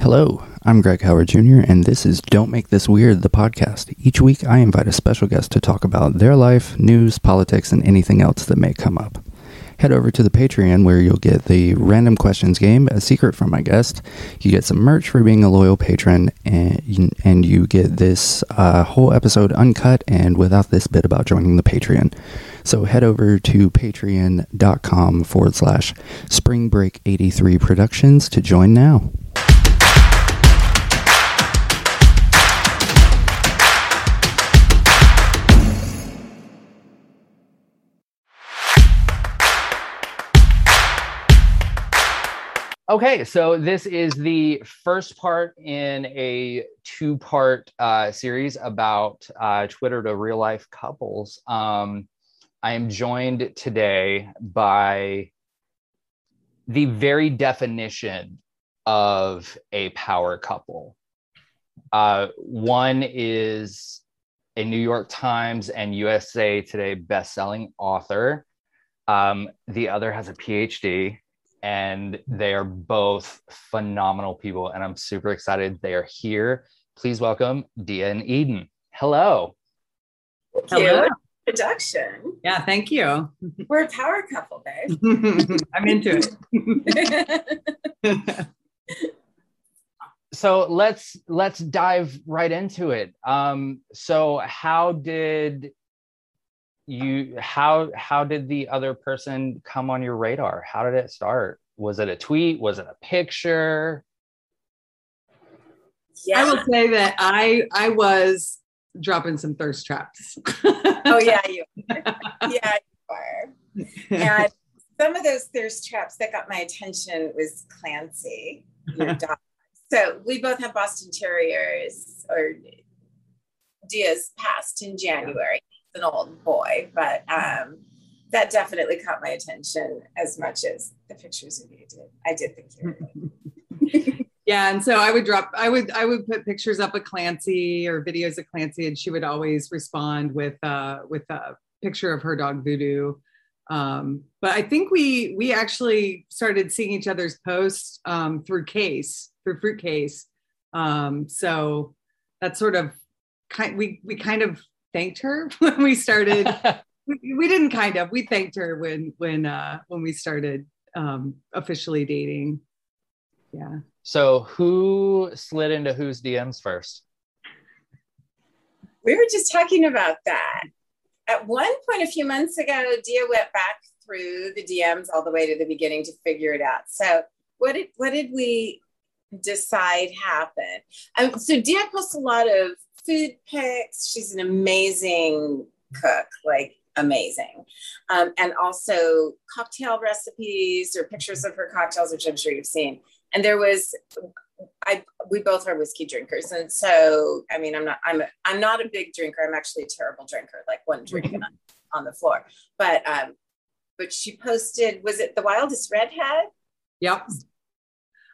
Hello, I'm Greg Howard Jr, and this is Don't Make This Weird, the podcast. Each week, I invite a special guest to talk about their life, news, politics, and anything else that may come up. Head over to the Patreon, where you'll get the random questions game, a secret from my guest. You get some merch for being a loyal patron, and you get this whole episode uncut and without this bit about joining the Patreon. So head over to patreon.com/SpringBreak83 Productions to join now. Okay, so this is the first part in a two-part series about Twitter to real-life couples. I am joined today by the very definition of a power couple. One is a New York Times and USA Today best-selling author. The other has a PhD. And they are both phenomenal people, and I'm super excited they are here. Please welcome Dia and Eden. Hello. Thank you. Introduction. Yeah, thank you. We're a power couple, babe. I'm into it. So let's dive right into it. So how did the other person come on your radar? How did it start? Was it a tweet? Was it a picture? Yeah. I will say that I was dropping some thirst traps. Oh yeah, you are. Yeah, you are. And some of those thirst traps that got my attention was Clancy, your dog. So we both have Boston Terriers, or Dia's passed in January. An old boy, but that definitely caught my attention as much as the pictures of you did. I did think you were good. Yeah, and so I would put pictures up of Clancy or videos of Clancy, and she would always respond with a picture of her dog Voodoo. But I think we actually started seeing each other's posts through Fruit Case. So that's sort of we kind of thanked her when we started. we didn't kind of. We thanked her when we started officially dating. Yeah. So who slid into whose DMs first? We were just talking about that. At one point a few months ago, Dia went back through the DMs all the way to the beginning to figure it out. So what did we decide happened? So Dia posts a lot of food pics. She's an amazing cook, like amazing. And also cocktail recipes or pictures of her cocktails, which I'm sure you've seen. And there was, we both are whiskey drinkers. And so, I mean, I'm not a big drinker. I'm actually a terrible drinker, like one drink on the floor, but she posted, was it the Wildest Redhead? Yep.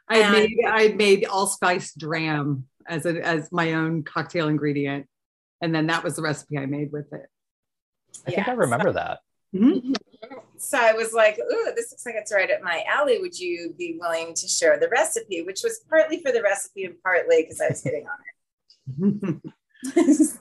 I made Allspice Dram as my own cocktail ingredient, and then that was the recipe I made with it. I think I remember that. Mm-hmm. So I was like, "Ooh, this looks like it's right up my alley. Would you be willing to share the recipe?" Which was partly for the recipe and partly because I was hitting on it.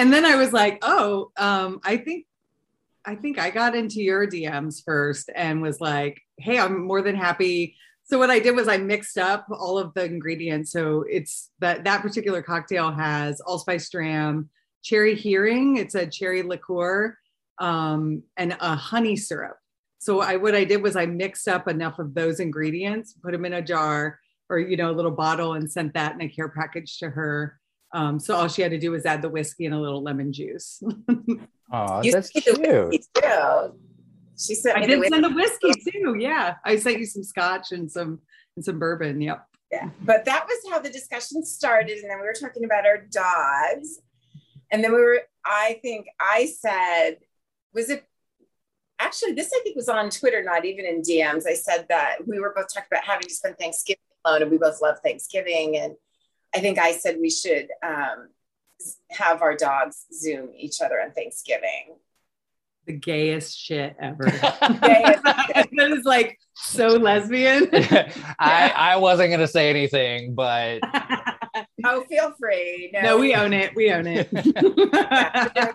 and then I was like, "Oh, I think I got into your DMs first and was like, hey, I'm more than happy." So what I did was I mixed up all of the ingredients. So it's that particular cocktail has allspice dram, cherry heering, it's a cherry liqueur, and a honey syrup. So what I did was I mixed up enough of those ingredients, put them in a jar or, a little bottle, and sent that in a care package to her. So all she had to do was add the whiskey and a little lemon juice. Oh, that's cute. She said, I did send the whiskey too. Yeah. I sent you some scotch and some bourbon. Yep. Yeah. But that was how the discussion started. And then we were talking about our dogs. And then I think was on Twitter, not even in DMs. I said that we were both talking about having to spend Thanksgiving alone, and we both love Thanksgiving. And I think I said we should have our dogs Zoom each other on Thanksgiving. the gayest shit ever. That is like so lesbian. I wasn't going to say anything, but... Oh, feel free. No, we own it. We own it. Yeah,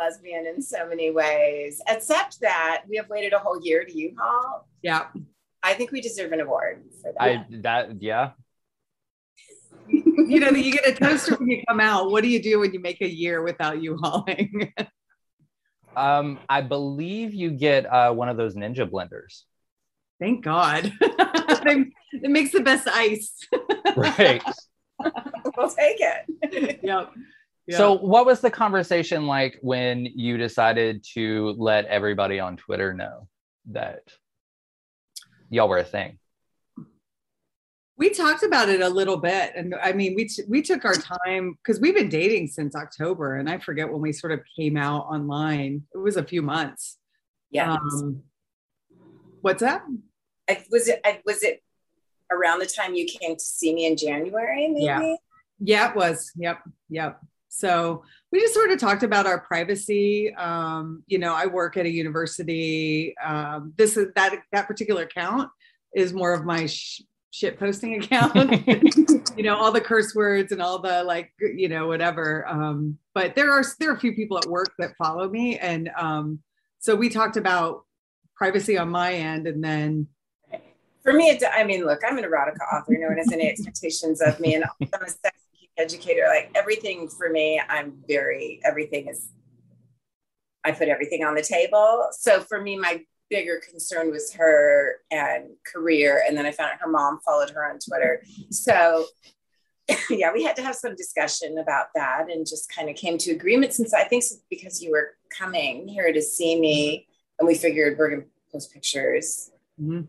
lesbian in so many ways, except that we have waited a whole year to U-Haul. Yeah. I think we deserve an award for that. Yeah. You know, you get a toaster when you come out. What do you do when you make a year without U-Hauling? I believe you get one of those Ninja blenders. Thank God. It makes the best ice. Right. We'll take it. Yep. So what was the conversation like when you decided to let everybody on Twitter know that y'all were a thing? We talked about it a little bit. And I mean, we took our time because we've been dating since October. And I forget when we sort of came out online. It was a few months. Yeah. What's that? Was it around the time you came to see me in January, maybe? Yeah, it was. Yep. So we just sort of talked about our privacy. You know, I work at a university. This is that particular account is more of my shit posting account. You know, all the curse words and all the like, you know, whatever. But there are a few people at work that follow me, and so we talked about privacy on my end, and then. For me, I mean, look, I'm an erotica author. No one has any expectations of me. And I'm a sex educator. Like everything for me, I put everything on the table. So for me, my bigger concern was her and career. And then I found out her mom followed her on Twitter. So yeah, we had to have some discussion about that and just kind of came to agreement since I think because you were coming here to see me and we figured we're going to post pictures. Mm-hmm.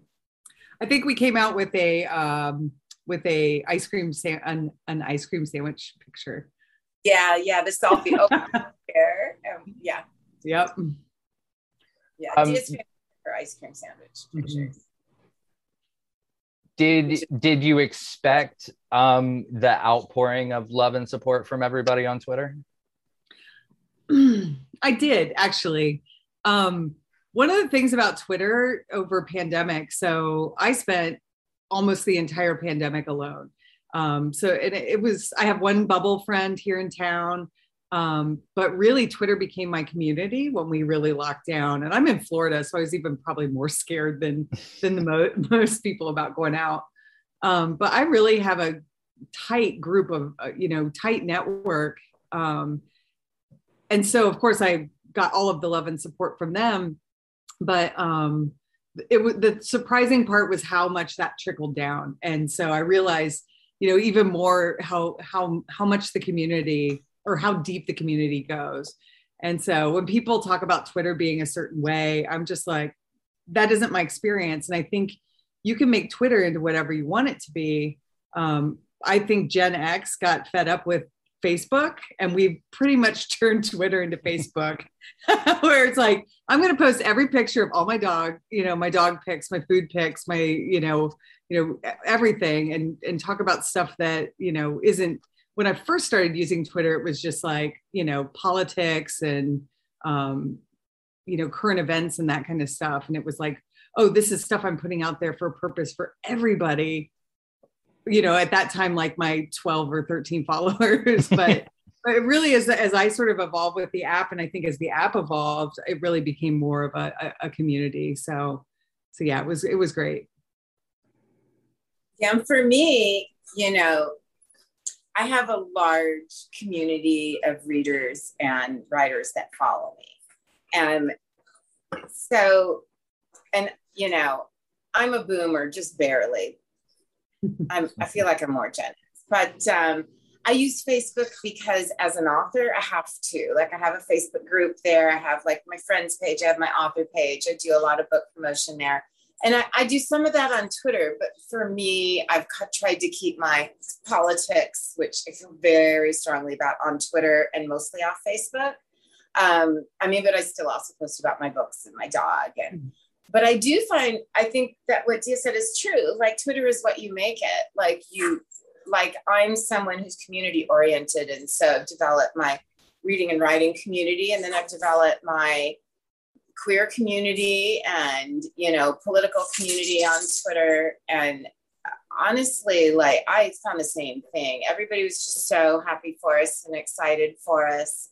I think we came out with a an ice cream sandwich picture. Yeah, the selfie over there. Yeah. Yep. Yeah, Dia's famous for ice cream sandwich pictures. Did you expect the outpouring of love and support from everybody on Twitter? I did actually. One of the things about Twitter over pandemic, so I spent almost the entire pandemic alone. I have one bubble friend here in town, but really Twitter became my community when we really locked down. And I'm in Florida, so I was even probably more scared than the most people about going out. But I really have a tight group of, tight network. And so, of course, I got all of the love and support from them. But the surprising part was how much that trickled down. And so I realized, even more how much the community or how deep the community goes. And so when people talk about Twitter being a certain way, I'm just like, that isn't my experience. And I think you can make Twitter into whatever you want it to be. I think Gen X got fed up with Facebook, and we've pretty much turned Twitter into Facebook, where it's like, I'm going to post every picture of all my dog, my dog pics, my food pics, my, everything, and talk about stuff that, isn't. When I first started using Twitter, it was just like, politics and, current events and that kind of stuff. And it was like, oh, this is stuff I'm putting out there for a purpose for everybody. At that time, like my 12 or 13 followers, but it really is, as I sort of evolved with the app. And I think as the app evolved, it really became more of a community. So yeah, it was great. Yeah. And for me, I have a large community of readers and writers that follow me. I'm a boomer, just barely. I feel like I'm more Gen X, but I use Facebook because as an author, I have to. Like, I have a Facebook group there. I have like my friends page. I have my author page. I do a lot of book promotion there. And I do some of that on Twitter. But for me, I've tried to keep my politics, which I feel very strongly about, on Twitter and mostly off Facebook. But I still also post about my books and my dog and. But I do find, I think that what Dia said is true. Like, Twitter is what you make it. I'm someone who's community oriented. And so I've developed my reading and writing community. And then I've developed my queer community and, you know, political community on Twitter. And honestly, like, I found the same thing. Everybody was just so happy for us and excited for us.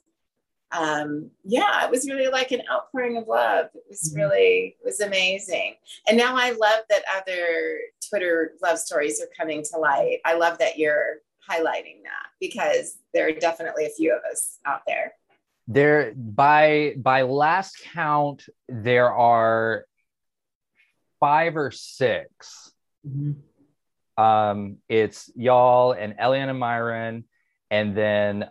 Yeah, it was really like an outpouring of love. It was really, it was amazing. And now I love that other Twitter love stories are coming to light. I love that you're highlighting that, because there are definitely a few of us out there. There, by last count, there are 5 or 6. Mm-hmm. It's y'all and Eliana and Myron, and then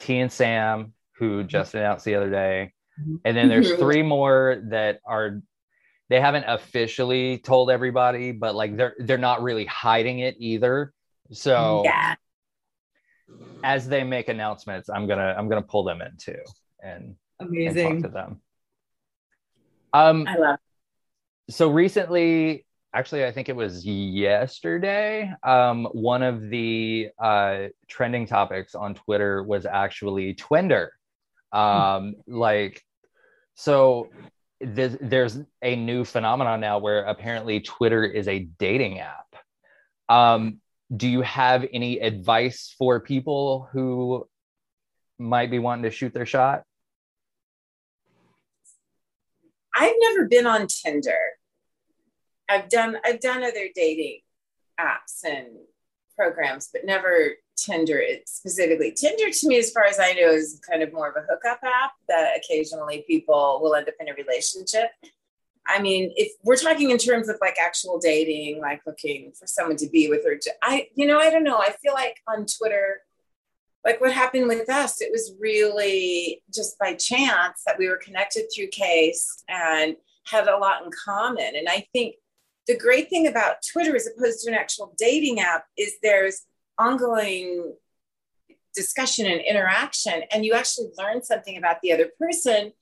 T and Sam, who just announced the other day. And then there's 3 more that are, they haven't officially told everybody, but like they're not really hiding it either. So yeah, as they make announcements, I'm gonna pull them in too and, amazing. And talk to them. I love it. So recently, actually, I think it was yesterday, one of the trending topics on Twitter was actually Twinder. Like, so there's a new phenomenon now where apparently Twitter is a dating app. Do you have any advice for people who might be wanting to shoot their shot? I've never been on Tinder. I've done other dating apps and programs, but never Tinder specifically. Tinder to me, as far as I know, is kind of more of a hookup app that occasionally people will end up in a relationship. I mean, if we're talking in terms of like actual dating, like looking for someone to be with, or I don't know. I feel like on Twitter, like what happened with us, it was really just by chance that we were connected through Case and had a lot in common. And I think the great thing about Twitter, as opposed to an actual dating app, is there's ongoing discussion and interaction, and you actually learn something about the other person.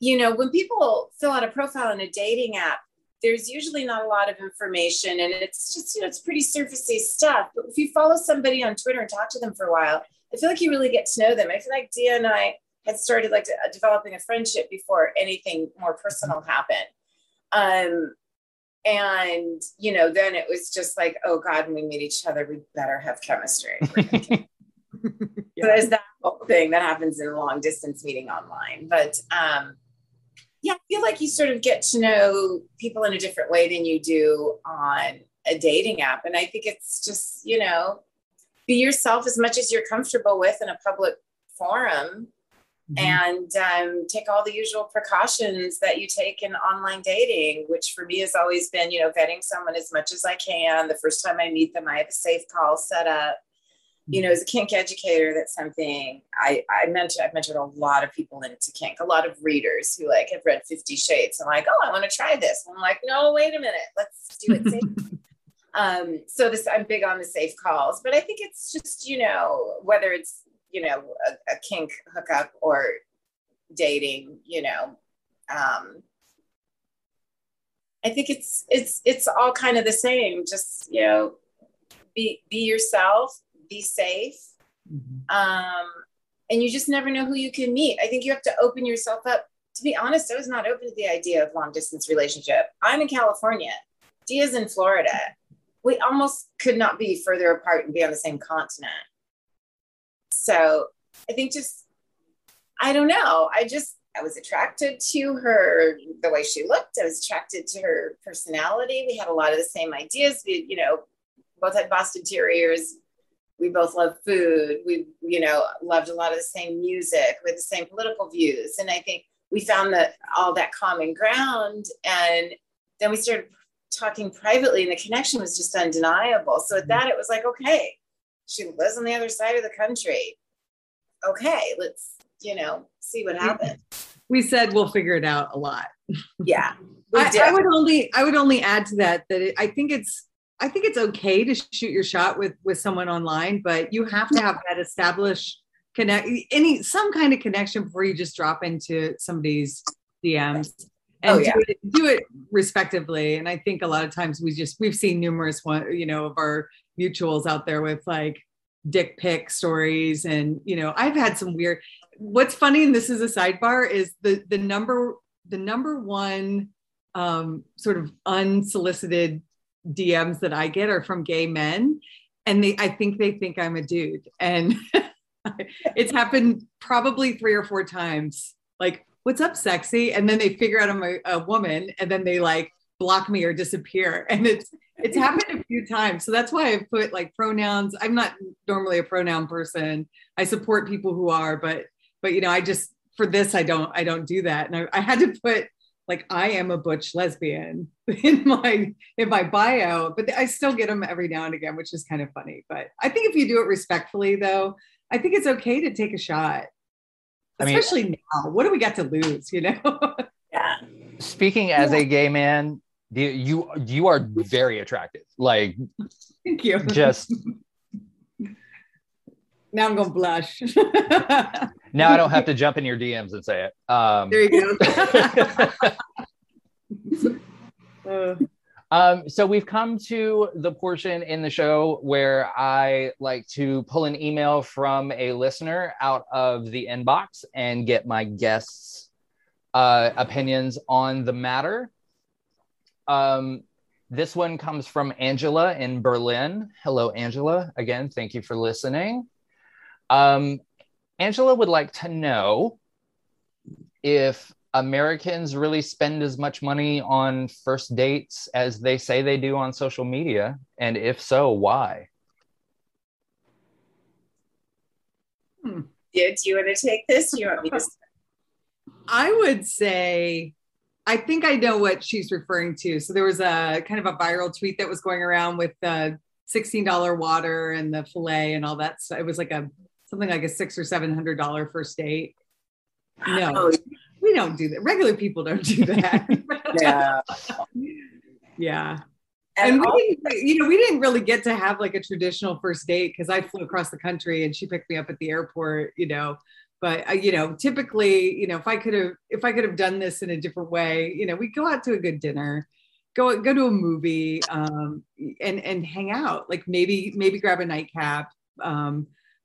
You know, when people fill out a profile in a dating app, there's usually not a lot of information, and it's just, you know, it's pretty surfacey stuff. But if you follow somebody on Twitter and talk to them for a while, I feel like you really get to know them. I feel like Dia and I had started like developing a friendship before anything more personal happened. And, you know, then it was just like, oh God, when we meet each other, we better have chemistry. Yeah. So there's that whole thing that happens in a long distance meeting online. But yeah, I feel like you sort of get to know people in a different way than you do on a dating app. And I think it's just, you know, be yourself as much as you're comfortable with in a public forum. Mm-hmm. And take all the usual precautions that you take in online dating, which for me has always been, you know, vetting someone as much as I can. The first time I meet them, I have a safe call set up. You know, as a kink educator, that's something I've mentored a lot of people into kink, a lot of readers who like have read 50 Shades and like, oh, I want to try this. And I'm like, no, wait a minute, let's do it safely. I'm big on the safe calls, but I think it's just, you know, whether it's, you know, a kink hookup or dating, you know, I think it's all kind of the same. Just, you know, be yourself, be safe. Mm-hmm. And you just never know who you can meet. I think you have to open yourself up. To be honest, I was not open to the idea of long distance relationship. I'm in California. Dia's in Florida. We almost could not be further apart and be on the same continent. So I think just, I don't know. I was attracted to her, the way she looked. I was attracted to her personality. We had a lot of the same ideas. We, you know, both had Boston Terriers. We both loved food. We, you know, loved a lot of the same music with the same political views. And I think we found that all that common ground. And then we started talking privately, and the connection was just undeniable. So at that, it was like, okay, she lives on the other side of the country. Okay, let's, you know, see what happens. We said we'll figure it out a lot. Yeah. I would only add to that I think it's okay to shoot your shot with someone online, but you have to have that established some kind of connection before you just drop into somebody's DMs. And do it respectively. And I think a lot of times we've seen numerous one, you know, of our mutuals out there with like dick pic stories. And, you know, I've had some what's funny, and this is a sidebar, is the number the number one sort of unsolicited DMs that I get are from gay men. And I think they think I'm a dude. And it's happened probably 3 or 4 times. Like, what's up, sexy? And then they figure out I'm a woman, and then they like block me or disappear. And it's happened a few times. So that's why I put like pronouns. I'm not normally a pronoun person. I support people who are, but you know, I just, for this, I don't do that. And I had to put like, I am a butch lesbian in my bio, but I still get them every now and again, which is kind of funny. But I think if you do it respectfully though, I think it's okay to take a shot, especially now. What do we got to lose, you know? Yeah. Speaking as a gay man, you are very attractive. Like, thank you. Just now I'm gonna blush. Now I don't have to jump in your DMs and say it. There you go. So we've come to the portion in the show where I like to pull an email from a listener out of the inbox and get my guests' opinions on the matter. This one comes from Angela in Berlin. Hello, Angela. Again, thank you for listening. Angela would like to know if Americans really spend as much money on first dates as they say they do on social media, and if so, why? Yeah, do you want to take this? You want me to start? I would say, I think I know what she's referring to. So there was a kind of a viral tweet that was going around with the $16 water and the filet and all that. So it was like something like a $600 or $700 first date. No, we don't do that. Regular people don't do that. Yeah, yeah. And we didn't really get to have like a traditional first date because I flew across the country and she picked me up at the airport. You know, but you know, typically, you know, if I could have done this in a different way, you know, we go out to a good dinner, go to a movie, and hang out. Like maybe grab a nightcap.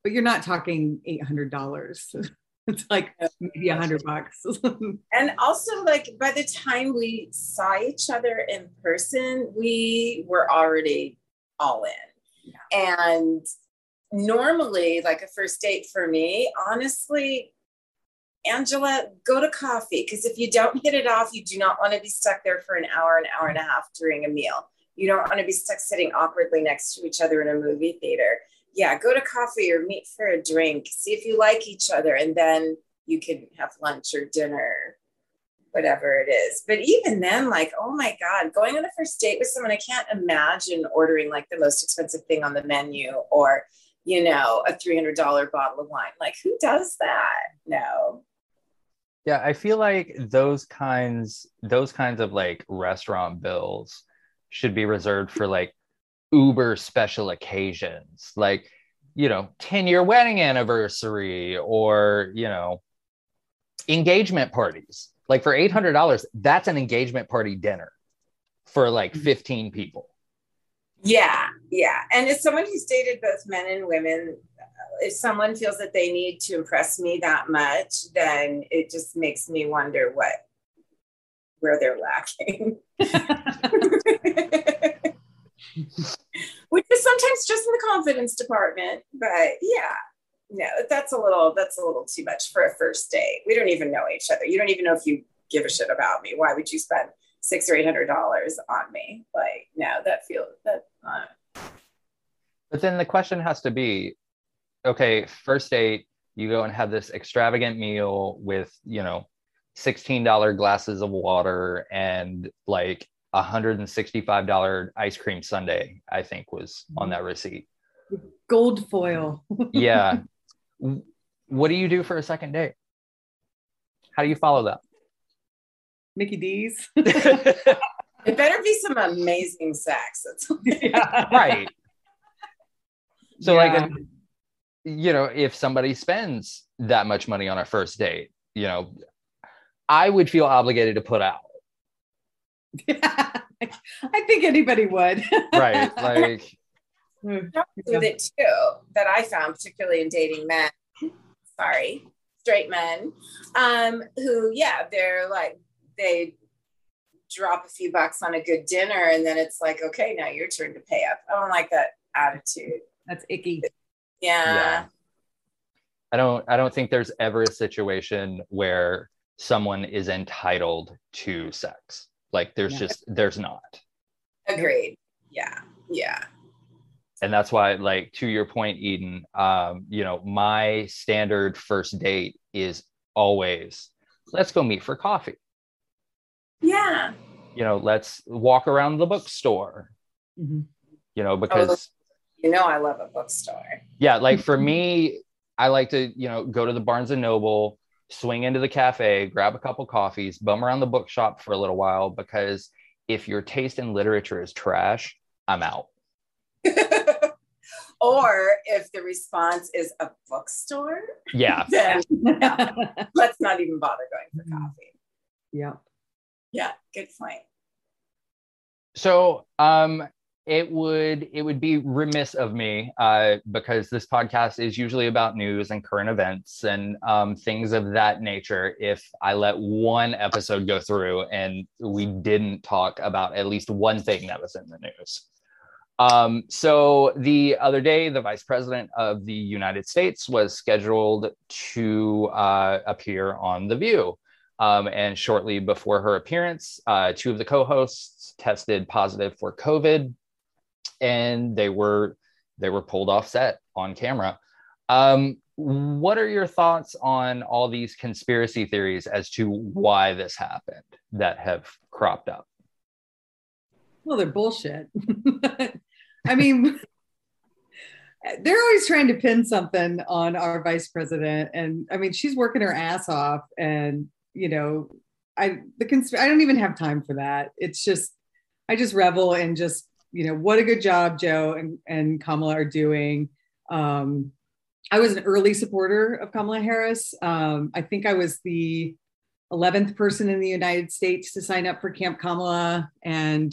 But you're not talking $800. It's like maybe $100. And also, like, by the time we saw each other in person, we were already all in. Yeah. And normally, like, a first date for me, honestly, Angela, go to coffee. Because if you don't hit it off, you do not want to be stuck there for an hour and a half during a meal. You don't want to be stuck sitting awkwardly next to each other in a movie theater. Yeah, go to coffee or meet for a drink. See if you like each other, and then you can have lunch or dinner, whatever it is. But even then, like, oh my God, going on a first date with someone, I can't imagine ordering like the most expensive thing on the menu or, you know, a $300 bottle of wine. Like, who does that? No. Yeah, I feel like those kinds of like restaurant bills should be reserved for like uber special occasions, like, you know, 10-year wedding anniversary or, you know, engagement parties. Like, for $800, that's an engagement party dinner for like 15 people. Yeah. And as someone who's dated both men and women, if someone feels that they need to impress me that much, then it just makes me wonder where they're lacking. Which is sometimes just in the confidence department, but yeah, no, that's a little too much for a first date. We don't even know each other. You don't even know if you give a shit about me. Why would you spend $600 or $800 on me? Like, no, But then the question has to be, okay, first date, you go and have this extravagant meal with, you know, $16 glasses of water and like $165 ice cream sundae, I think, was on that receipt. Gold foil. Yeah. What do you do for a second date? How do you follow that? Mickey D's. It better be some amazing sex. Yeah. Right. So, like, you know, if somebody spends that much money on a first date, you know, I would feel obligated to put out. Yeah, I think anybody would. Right, like with it too, that I found particularly in dating men, straight men, who, yeah, they're like, they drop a few bucks on a good dinner and then it's like, okay, now your turn to pay up. I don't like that attitude. That's icky. Yeah. I don't think there's ever a situation where someone is entitled to sex. Like there's not. Agreed. Yeah. Yeah. And that's why, like, to your point, Eden, you know, my standard first date is always, let's go meet for coffee. Yeah. You know, let's walk around the bookstore, mm-hmm. you know, because, you know, I love a bookstore. Yeah. Like for me, I like to, you know, go to the Barnes and Noble, swing into the cafe, grab a couple coffees, bum around the bookshop for a little while, because if your taste in literature is trash, I'm out. Or if the response is a bookstore, yeah, then yeah, let's not even bother going for coffee. Yeah. Yeah. Good point. So, it would be remiss of me, because this podcast is usually about news and current events and, things of that nature, if I let one episode go through and we didn't talk about at least one thing that was in the news. So the other day, the Vice President of the United States was scheduled to appear on The View. And shortly before her appearance, two of the co-hosts tested positive for COVID, and they were pulled off set on camera. What are your thoughts on all these conspiracy theories as to why this happened that have cropped up? Well, they're bullshit. I mean, they're always trying to pin something on our vice president. And I mean, she's working her ass off. And, you know, I don't even have time for that. It's just, I just revel in just, you know, what a good job Joe and Kamala are doing. I was an early supporter of Kamala Harris. I think I was the 11th person in the United States to sign up for Camp Kamala, and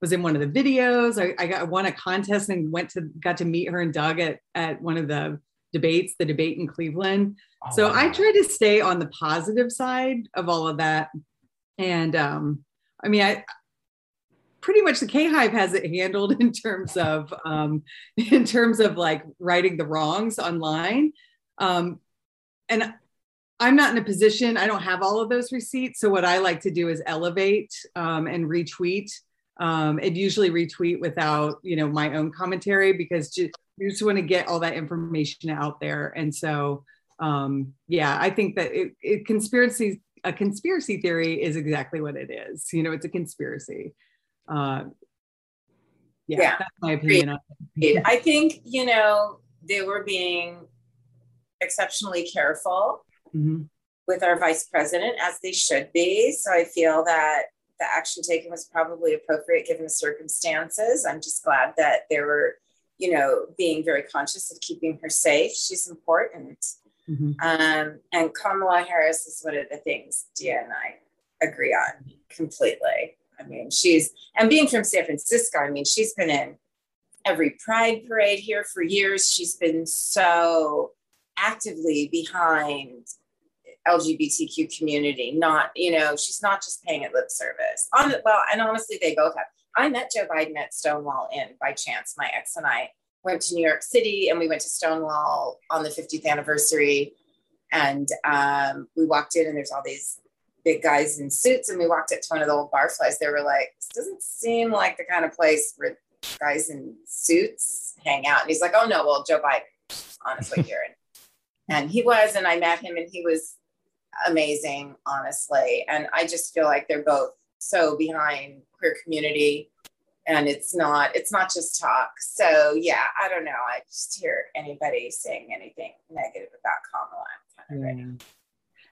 was in one of the videos. I won a contest and got to meet her and Doug at one of the debate in Cleveland. Oh, so wow. I try to stay on the positive side of all of that. And I mean, I pretty much the K-Hive has it handled in terms of like righting the wrongs online. And I'm not in a position, I don't have all of those receipts. So what I like to do is elevate and retweet, and usually retweet without, you know, my own commentary, because you just want to get all that information out there. And so, yeah, I think that a conspiracy theory is exactly what it is. You know, it's a conspiracy. Yeah, that's my opinion on it. I think, you know, they were being exceptionally careful. Mm-hmm. with our vice president, as they should be. So I feel that the action taken was probably appropriate given the circumstances. I'm just glad that they were, you know, being very conscious of keeping her safe. She's important. Mm-hmm. And Kamala Harris is one of the things Dia and I agree on completely. I mean, and being from San Francisco, I mean, she's been in every pride parade here for years. She's been so actively behind LGBTQ community, not, you know, she's not just paying it lip service. Well, and honestly, they both have. I met Joe Biden at Stonewall Inn by chance. My ex and I went to New York City, and we went to Stonewall on the 50th anniversary. And we walked in, and there's all these big guys in suits. And we walked up to one of the old barflies. They were like, "This doesn't seem like the kind of place where guys in suits hang out." And he's like, "Oh no, well, Joe Biden, honestly, here." And he was, and I met him, and he was amazing, honestly. And I just feel like they're both so behind queer community, and it's not just talk. So yeah, I don't know. I just hear anybody saying anything negative about Kamala, I'm kind of ready.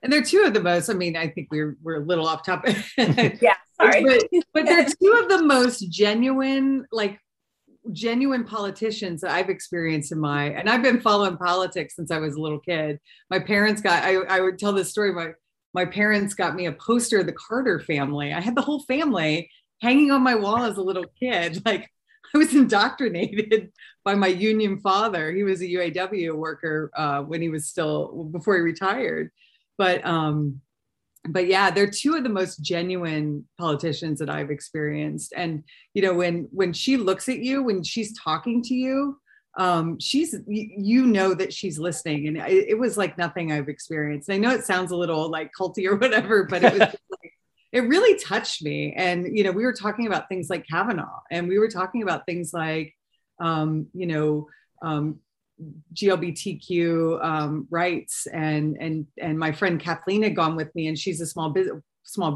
And they're two of the most, I mean, I think we're a little off topic. Yeah, sorry. But they're two of the most genuine politicians that I've experienced and I've been following politics since I was a little kid. My parents I would tell this story, my parents got me a poster of the Carter family. I had the whole family hanging on my wall as a little kid. Like, I was indoctrinated by my union father. He was a UAW worker before he retired. But But yeah, they're two of the most genuine politicians that I've experienced. And, you know, when she looks at you, when she's talking to you, she's, you know, that she's listening. And it was like nothing I've experienced. And I know it sounds a little like culty or whatever, but it was just like, it really touched me. And, you know, we were talking about things like Kavanaugh, and we were talking about things like, you know, GLBTQ rights, and my friend Kathleen had gone with me, and she's a small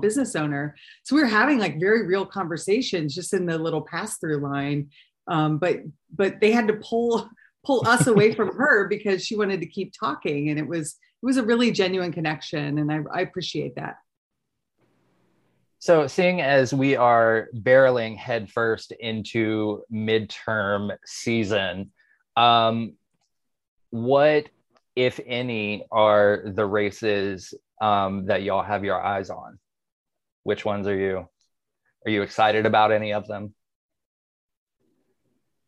business owner. So we were having like very real conversations just in the little pass through line. But they had to pull us away from her because she wanted to keep talking, and it was a really genuine connection, and I appreciate that. So seeing as we are barreling headfirst into midterm season, what, if any, are the races that y'all have your eyes on? Which ones are you excited about any of them?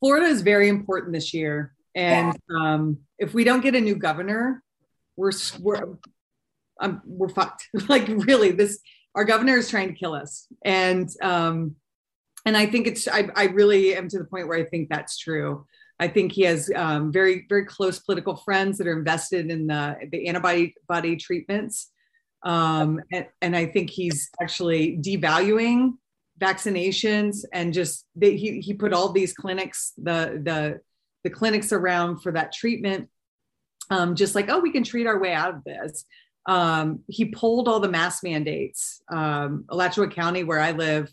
Florida is very important this year. And if we don't get a new governor, we're fucked. Like, really, our governor is trying to kill us. And I think I really am to the point where I think that's true. I think he has very, very close political friends that are invested in the antibody treatments. And I think he's actually devaluing vaccinations, and just he put all these clinics, the clinics around for that treatment, just like, oh, we can treat our way out of this. He pulled all the mask mandates. Alachua County, where I live,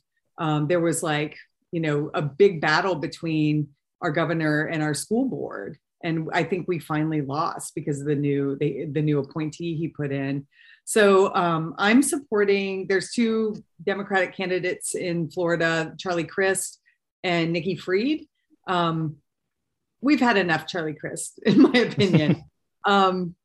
there was like, you know, a big battle between our governor and our school board, and I think we finally lost because of the new appointee he put in. So I'm supporting, there's two Democratic candidates in Florida, Charlie Crist and Nikki Fried. We've had enough Charlie Crist, in my opinion. I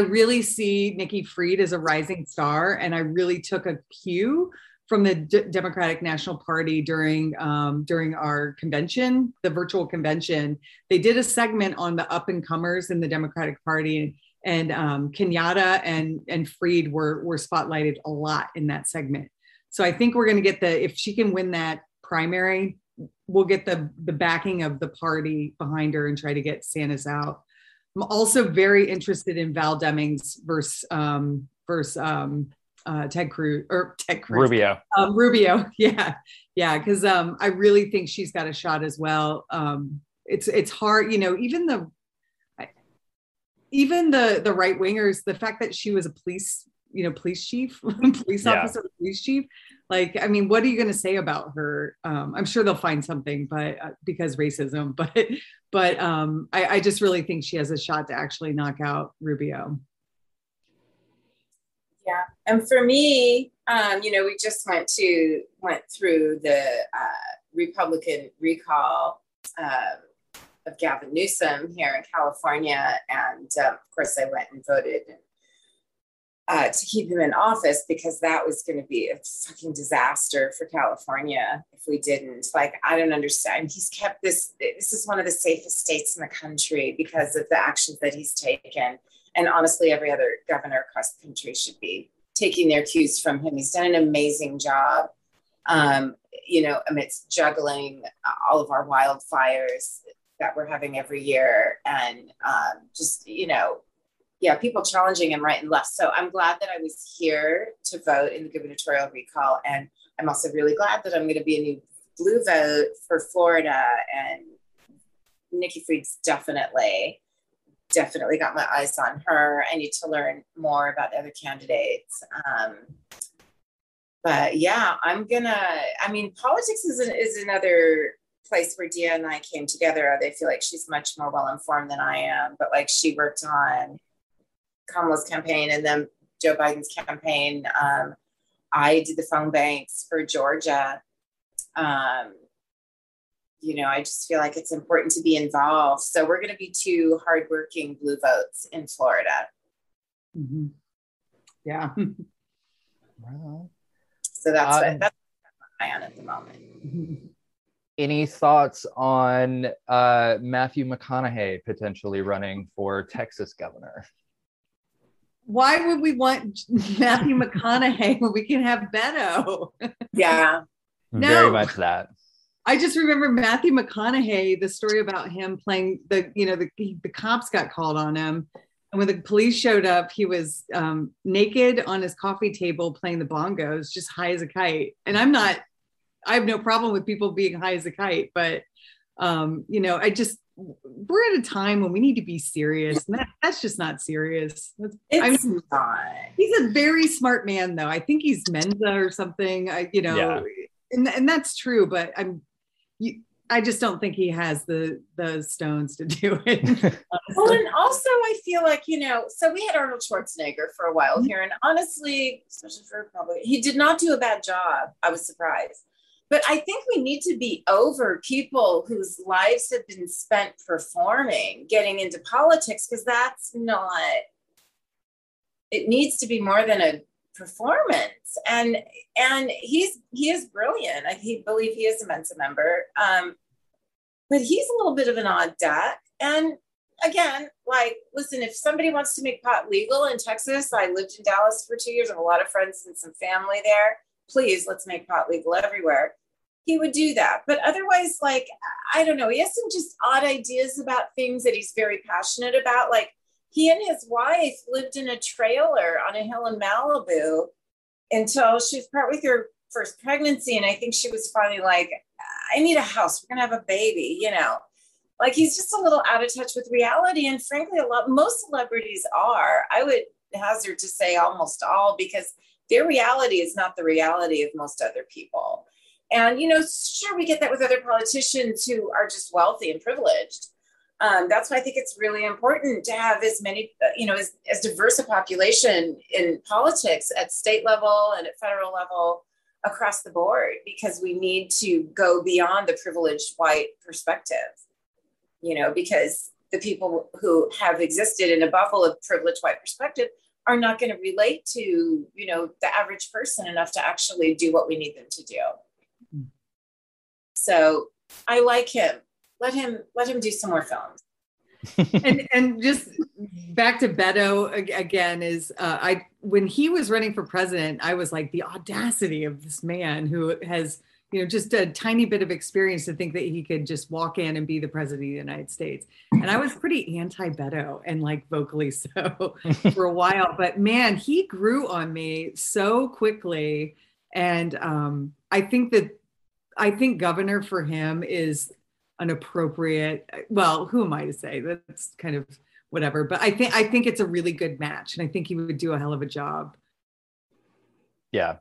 really see Nikki Fried as a rising star, and I really took a cue from the Democratic National Party during our convention, the virtual convention. They did a segment on the up-and-comers in the Democratic Party, and Kenyatta and Fried were spotlighted a lot in that segment. So I think we're going to get if she can win that primary, we'll get the backing of the party behind her and try to get Sanders out. I'm also very interested in Val Demings versus Ted Cruz. Rubio. Yeah. Cause I really think she's got a shot as well. It's hard, you know, even the right wingers, the fact that she was a police chief, like, I mean, what are you going to say about her? I'm sure they'll find something, but because racism, but I just really think she has a shot to actually knock out Rubio. Yeah. And for me, you know, we just went through the Republican recall of Gavin Newsom here in California. And of course, I went and voted to keep him in office, because that was going to be a fucking disaster for California if we didn't. Like, I don't understand. He's kept this is one of the safest states in the country because of the actions that he's taken. And honestly, every other governor across the country should be taking their cues from him. He's done an amazing job, you know, amidst juggling all of our wildfires that we're having every year. And just, you know, yeah, people challenging him right and left. So I'm glad that I was here to vote in the gubernatorial recall. And I'm also really glad that I'm going to be a new blue vote for Florida. And Nikki Fried's definitely got my eyes on her. I need to learn more about other candidates. But yeah, politics is another place where Dia and I came together. They feel like she's much more well-informed than I am, but like she worked on Kamala's campaign and then Joe Biden's campaign. I did the phone banks for Georgia. You know, I just feel like it's important to be involved. So we're going to be two hardworking blue votes in Florida. Mm-hmm. Yeah. Wow. So that's what I'm on at the moment. Any thoughts on Matthew McConaughey potentially running for Texas governor? why would we want Matthew McConaughey when we can have Beto? Yeah. No. Very much that. I just remember Matthew McConaughey, the story about him playing the, you know, the cops got called on him. And when the police showed up, he was naked on his coffee table playing the bongos, just high as a kite. And I'm not, I have no problem with people being high as a kite, but you know, I just, we're at a time when we need to be serious, and that's just not serious. It's not. He's a very smart man, though. I think he's Mensa or something, yeah. And that's true, but I just don't think he has the stones to do it. Well, and also I feel like, you know, so we had Arnold Schwarzenegger for a while here, and honestly, especially for Republicans, he did not do a bad job. I was surprised. But I think we need to be over people whose lives have been spent performing, getting into politics, because that's not, it needs to be more than a performance. And he is brilliant. I believe he is a Mensa member. But he's a little bit of an odd duck. And again, like, listen, if somebody wants to make pot legal in Texas, I lived in Dallas for 2 years, I have a lot of friends and some family there. Please, let's make pot legal everywhere. He would do that. But otherwise, like, I don't know. He has some just odd ideas about things that he's very passionate about. Like, he and his wife lived in a trailer on a hill in Malibu until she was part with her first pregnancy. And I think she was finally like, I need a house. We're going to have a baby, you know. Like, he's just a little out of touch with reality. And frankly, most celebrities are. I would hazard to say almost all, because their reality is not the reality of most other people. And, you know, sure, we get that with other politicians who are just wealthy and privileged. That's why I think it's really important to have as many, you know, as diverse a population in politics at state level and at federal level across the board, because we need to go beyond the privileged white perspective, you know, because the people who have existed in a bubble of privileged white perspective are not going to relate to, you know, the average person enough to actually do what we need them to do. So I like him. Let him do some more films. and just back to Beto again is when he was running for president, I was like, the audacity of this man who has, you know, just a tiny bit of experience to think that he could just walk in and be the president of the United States. And I was pretty anti-Beto, and like vocally so for a while, but man, he grew on me so quickly. And I think governor for him is an appropriate, well, who am I to say? That's kind of whatever, but I think it's a really good match, and I think he would do a hell of a job. Yeah.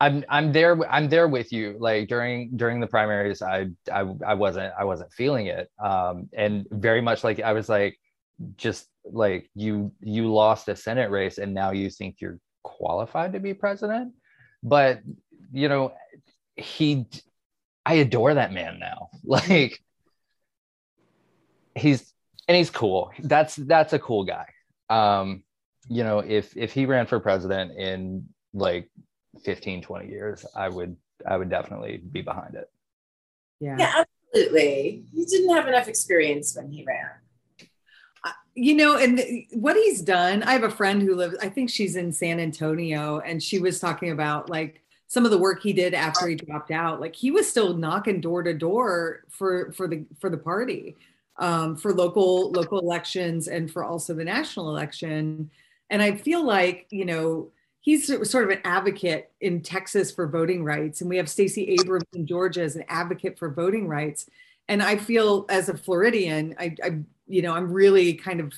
I'm there with you. Like during the primaries, I wasn't feeling it. And very much like, I was like, just like you lost a Senate race and now you think you're qualified to be president. But, you know, I adore that man now. Like he's cool. That's a cool guy. You know, if he ran for president in like 15-20 years, I would definitely be behind it. Yeah, absolutely. He didn't have enough experience when he ran, you know. And what he's done, I have a friend who lives, I think she's in San Antonio, and she was talking about like some of the work he did after he dropped out. Like he was still knocking door to door for the party, for local elections and for also the national election. And I feel like, you know, he's sort of an advocate in Texas for voting rights. And we have Stacey Abrams in Georgia as an advocate for voting rights. And I feel as a Floridian, I you know, I'm really kind of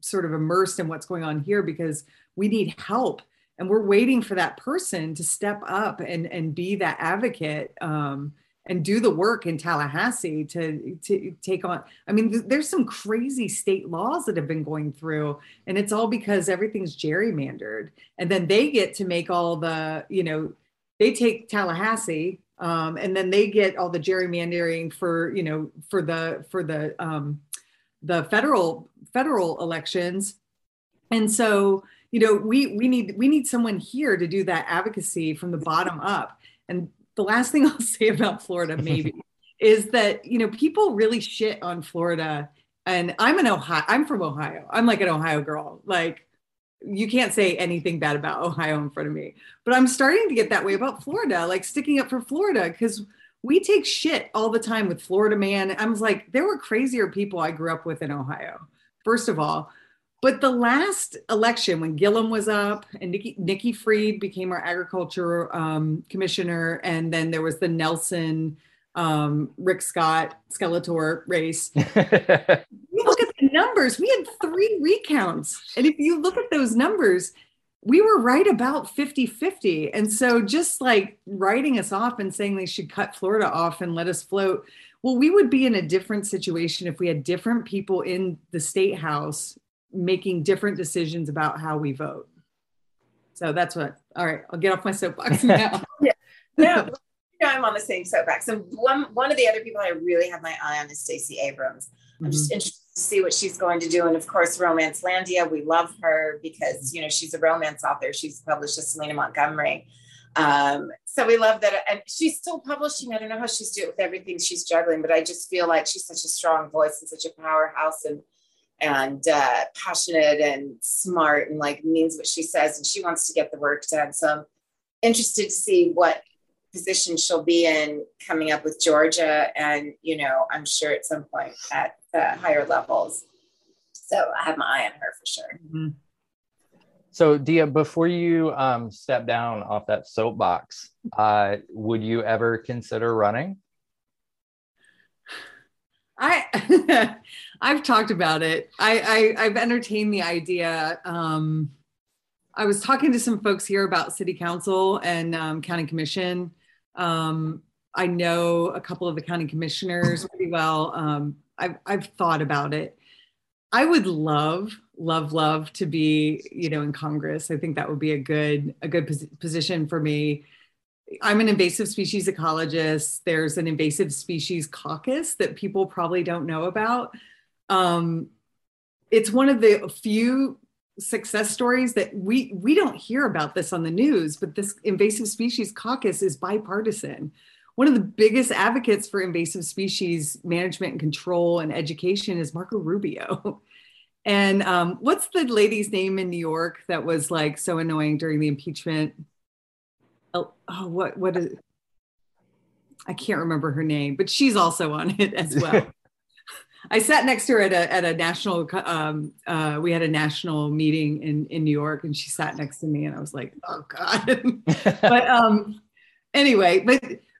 sort of immersed in what's going on here, because we need help. And we're waiting for that person to step up and be that advocate and do the work in Tallahassee to take on. I mean, there's some crazy state laws that have been going through, and it's all because everything's gerrymandered. And then they get to make all the, you know, they take Tallahassee and then they get all the gerrymandering for, you know, for the federal elections. And so, you know, we need someone here to do that advocacy from the bottom up. And the last thing I'll say about Florida maybe is that, you know, people really shit on Florida. And I'm from Ohio. I'm like an Ohio girl. Like you can't say anything bad about Ohio in front of me, but I'm starting to get that way about Florida, like sticking up for Florida, because we take shit all the time with Florida man. I was like, there were crazier people I grew up with in Ohio, first of all. But the last election, when Gillum was up and Nikki Fried became our agriculture commissioner, and then there was the Nelson, Rick Scott, Skeletor race. You look at the numbers, we had 3 recounts. And if you look at those numbers, we were right about 50-50. And so just like writing us off and saying they should cut Florida off and let us float. Well, we would be in a different situation if we had different people in the state house making different decisions about how we vote. So that's what, all right, I'll get off my soapbox now. Yeah. No, I'm on the same soapbox. And one of the other people I really have my eye on is Stacey Abrams. Mm-hmm. I'm just interested to see what she's going to do. And of course, Romancelandia, we love her because, you know, she's a romance author. She's published a Selena Montgomery. So we love that. And she's still publishing. I don't know how she's doing it with everything she's juggling, but I just feel like she's such a strong voice and such a powerhouse and passionate and smart and like means what she says, and she wants to get the work done. So I'm interested to see what position she'll be in coming up with Georgia. And, you know, I'm sure at some point at higher levels. So I have my eye on her for sure. Mm-hmm. So Dia, before you step down off that soapbox, would you ever consider running? I've talked about it. I've entertained the idea. I was talking to some folks here about city council and county commission. I know a couple of the county commissioners pretty well. I've thought about it. I would love to be, you know, in Congress. I think that would be a good position for me. I'm an invasive species ecologist. There's an invasive species caucus that people probably don't know about. It's one of the few success stories that we don't hear about this on the news, but this invasive species caucus is bipartisan. One of the biggest advocates for invasive species management and control and education is Marco Rubio. And what's the lady's name in New York that was like so annoying during the impeachment? Oh, what is? I can't remember her name, but she's also on it as well. I sat next to her at a national. We had a national meeting in New York, and she sat next to me, and I was like, "Oh God!"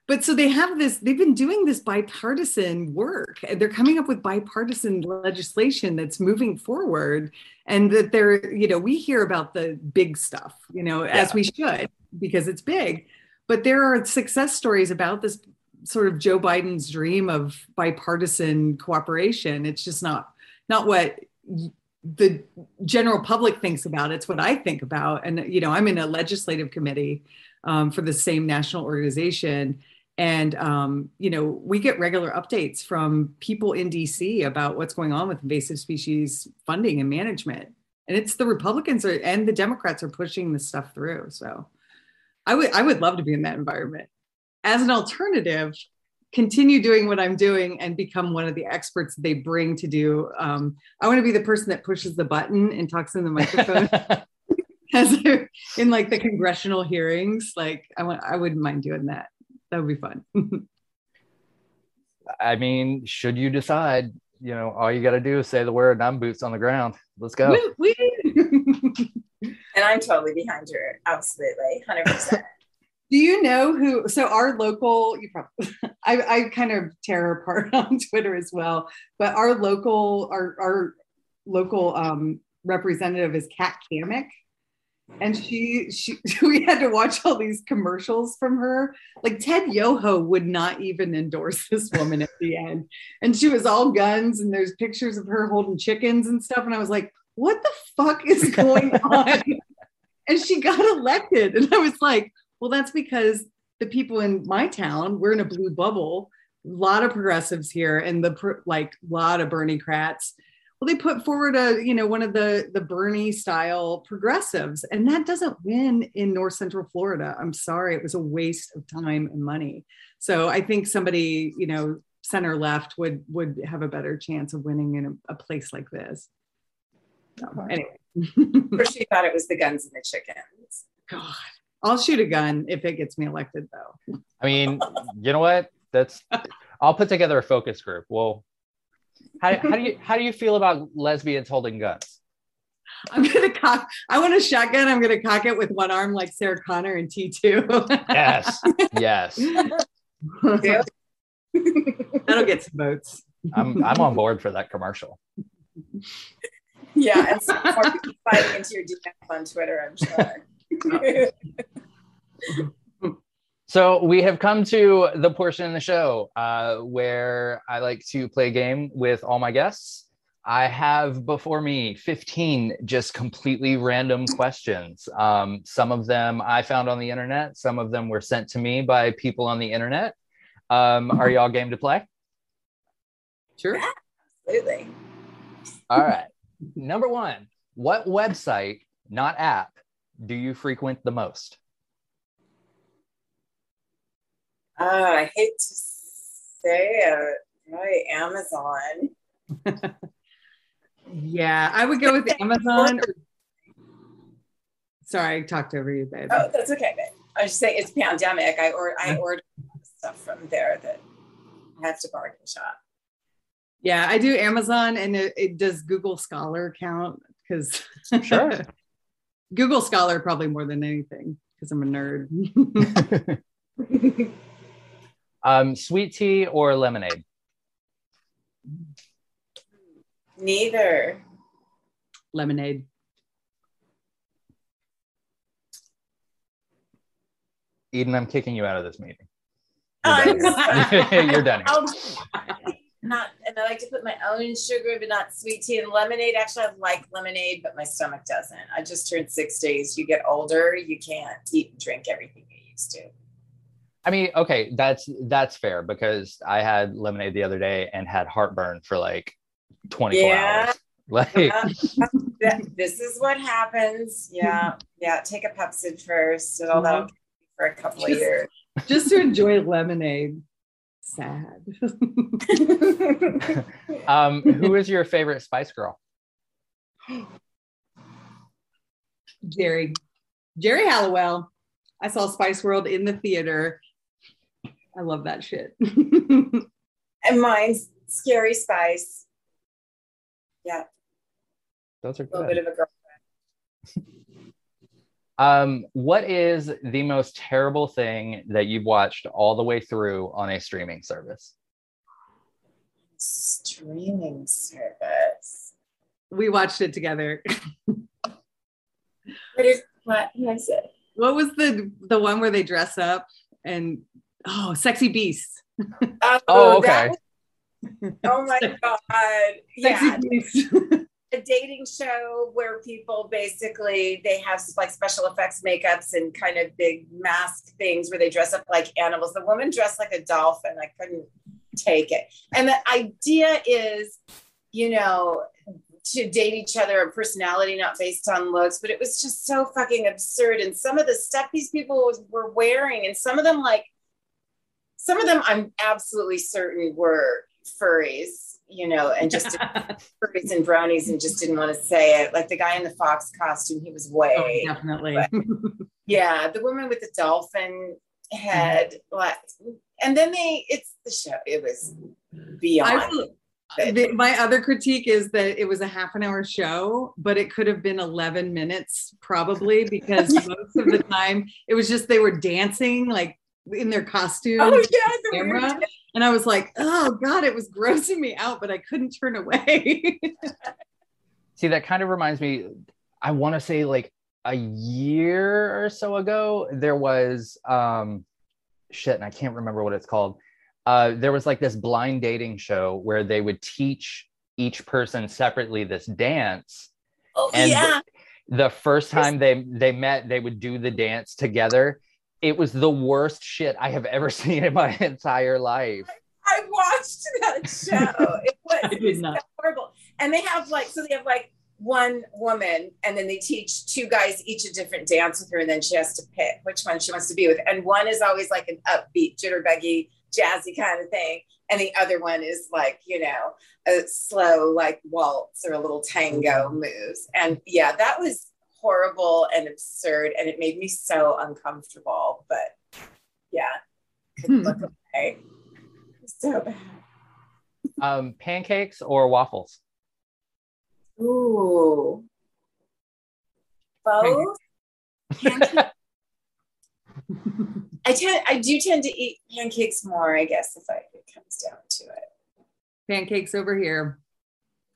But so they have this. They've been doing this bipartisan work, and they're coming up with bipartisan legislation that's moving forward, and that they're, you know, we hear about the big stuff, you know, yeah, as we should, because it's big, but there are success stories about this sort of Joe Biden's dream of bipartisan cooperation. It's just not what the general public thinks about. It's what I think about. And, you know, I'm in a legislative committee for the same national organization. And, you know, we get regular updates from people in DC about what's going on with invasive species funding and management. And it's the Republicans and the Democrats are pushing this stuff through. So I would love to be in that environment. As an alternative, continue doing what I'm doing and become one of the experts they bring to do. I want to be the person that pushes the button and talks in the microphone as in like the congressional hearings. Like I wouldn't mind doing that. That would be fun. I mean, should you decide, you know, all you got to do is say the word and I'm boots on the ground. Let's go. And I'm totally behind you. Absolutely. 100%. Do you know who, so our local, you probably, I kind of tear her apart on Twitter as well, but our local representative is Kat Kamick. And we had to watch all these commercials from her. Like Ted Yoho would not even endorse this woman at the end. And she was all guns and there's pictures of her holding chickens and stuff. And I was like, what the fuck is going on? And she got elected. And I was like, well, that's because the people in my town, we're in a blue bubble, a lot of progressives here and a lot of Bernie Krats. Well, they put forward one of the Bernie style progressives, and that doesn't win in North Central Florida. I'm sorry. It was a waste of time and money. So I think somebody, you know, center left would have a better chance of winning in a place like this. No. Anyway. She thought it was the guns and the chickens. God. I'll shoot a gun if it gets me elected, though. I mean, you know what? I'll put together a focus group. Well, how do you feel about lesbians holding guns? I want a shotgun. I'm gonna cock it with one arm like Sarah Connor in T2. Yes. That'll get some votes. I'm on board for that commercial. Yeah, and some more people fighting into your DMs on Twitter, I'm sure. So we have come to the portion of the show where I like to play a game with all my guests. I have before me 15 just completely random questions. Some of them I found on the internet. Some of them were sent to me by people on the internet. Are y'all game to play? Sure. Yeah, absolutely. All right. Number one, what website, not app, do you frequent the most? I hate to say it, probably Amazon. Yeah, I would go with Amazon. Sorry, I talked over you, babe. Oh, that's okay, babe. I should say it's pandemic. I order stuff from there that I have to bargain shop. Yeah, I do Amazon, and it does Google Scholar count? Because sure. Google Scholar probably more than anything because I'm a nerd. Sweet tea or lemonade? Neither. Lemonade. Eden, I'm kicking you out of this meeting. You're done. And I like to put my own sugar, but not sweet tea and lemonade. Actually, I like lemonade, but my stomach doesn't. I just turned 6 days. You get older, you can't eat and drink everything you used to. I mean, okay, that's fair because I had lemonade the other day and had heartburn for like 24 hours. Like this is what happens. Yeah. Take a Pepsid first, and all that for a couple of years. Just to enjoy lemonade. Sad. Who is your favorite Spice Girl? Jerry Halliwell. I saw Spice World in the theater. I love that shit. And mine's Scary Spice. Yeah. Those are good. A little bit of a girlfriend. What is the most terrible thing that you've watched all the way through on a streaming service? Streaming service. We watched it together. What is it? What was the one where they dress up and Sexy Beast? Oh, okay. Oh my God! Yeah, Sexy Beast. A dating show where people basically they have like special effects makeups and kind of big mask things where they dress up like animals. The woman dressed like a dolphin. I couldn't take it. And the idea is, to date each other and personality, not based on looks, but it was just so fucking absurd. And some of the stuff these people were wearing, and some of them I'm absolutely certain were furries, and just furries and brownies and just didn't want to say it. Like the guy in the fox costume, he was way. Oh, definitely. Yeah. The woman with the dolphin head. And then it's the show. It was beyond. My other critique is that it was a half an hour show, but it could have been 11 minutes probably because most of the time it was just, they were dancing like in their costumes. Oh, yeah, camera. And I was like, oh God, it was grossing me out, but I couldn't turn away. See, that kind of reminds me, I want to say like a year or so ago, there was and I can't remember what it's called. There was like this blind dating show where they would teach each person separately this dance. Oh, and yeah. The first time they met, they would do the dance together. It was the worst shit I have ever seen in my entire life. I watched that show. It was horrible. And they have one woman, and then they teach two guys each a different dance with her, and then she has to pick which one she wants to be with. And one is always like an upbeat, jitterbuggy, jazzy kind of thing, And the other one is like, you know, a slow, like waltz or a little tango moves. And yeah, that was horrible and absurd. And it made me so uncomfortable, but yeah, couldn't look away. So bad. Pancakes or waffles? Ooh. Both? Pancakes. I do tend to eat pancakes more, I guess, if it comes down to it. Pancakes over here.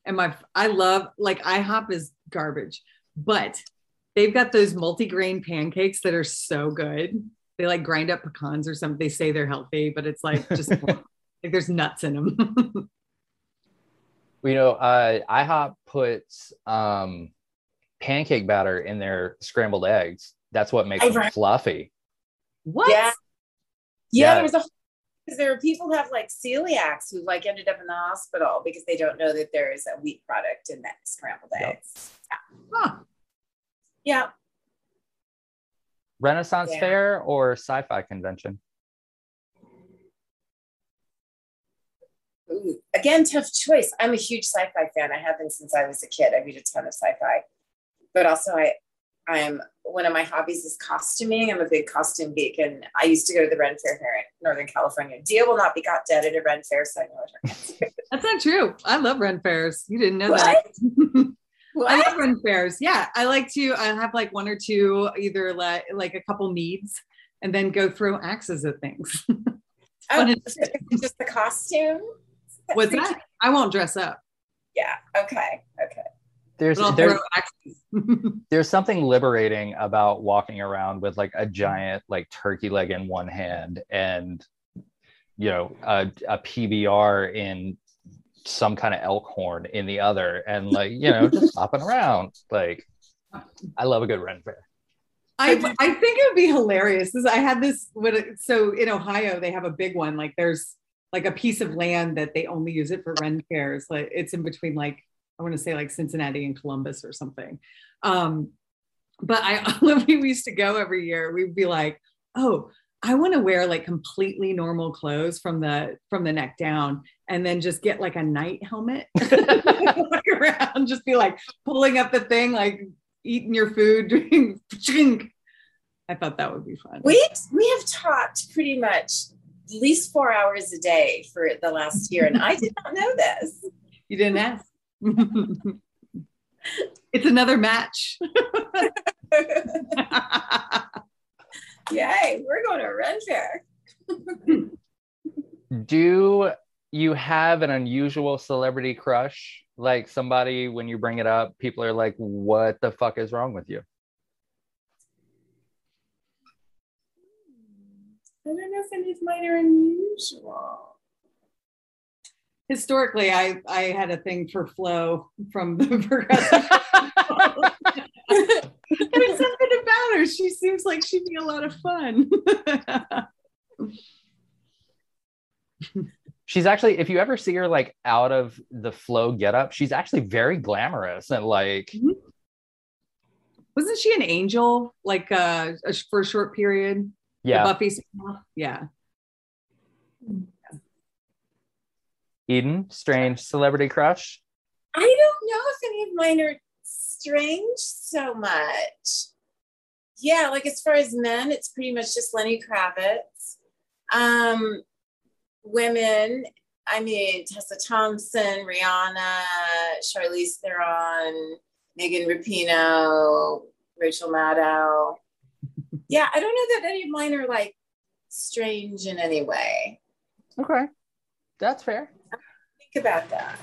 And I love, like, IHOP is garbage, but they've got those multi-grain pancakes that are so good. They like grind up pecans or something. They say they're healthy, but it's like just like there's nuts in them. Well, you know, IHOP puts pancake batter in their scrambled eggs. That's what makes them fluffy. What? Yeah. There was a whole, because there were people who have like celiacs who like ended up in the hospital because they don't know that there is a wheat product in that scrambled eggs. Yeah. Huh. Yeah. Renaissance Fair or sci-fi convention? Ooh. Again, tough choice. I'm a huge sci-fi fan. I have been since I was a kid. I read a ton of sci-fi, but also I'm one of my hobbies is costuming. I'm a big costume geek, and I used to go to the Ren Fair here in Northern California. Dia will not be caught dead at a Ren Fair, so I know what. That's not true. I love Ren Fairs. You didn't know that. What? I love Ren Fairs. Yeah, I have like one or two, either like a couple meads, and then go throw axes at things. Oh, just the costume. What's that? I won't dress up. Yeah. Okay. There's something liberating about walking around with like a giant like turkey leg in one hand and, you know, a PBR in some kind of elk horn in the other, and like, you know, just hopping around. Like, I love a good Ren Fair. I think it would be hilarious. I had this, so in Ohio they have a big one. Like there's like a piece of land that they only use it for Ren Fairs. Like it's in between like, I want to say like Cincinnati and Columbus or something. But we used to go every year. We'd be like, oh, I want to wear like completely normal clothes from the neck down, and then just get like a night helmet, walk around, just be like pulling up the thing, like eating your food, drink. I thought that would be fun. We have talked pretty much at least 4 hours a day for the last year, and I did not know this. You didn't ask. It's another match. Yay, we're going to Ren Fair. Do you have an unusual celebrity crush? Like somebody, when you bring it up, people are like, what the fuck is wrong with you? I don't know if any of mine are unusual. Historically, I had a thing for Flo from the Progressive. There's something about her. She seems like she'd be a lot of fun. She's actually, if you ever see her like out of the Flo getup, she's actually very glamorous and like. Mm-hmm. Wasn't she an angel like for a short period? Yeah. The Buffy spin-off? Yeah. Eden, strange celebrity crush? I don't know if any of mine are strange so much. Yeah, like as far as men, it's pretty much just Lenny Kravitz. Women, I mean, Tessa Thompson, Rihanna, Charlize Theron, Megan Rapinoe, Rachel Maddow. Yeah, I don't know that any of mine are like strange in any way. Okay, that's fair. About that.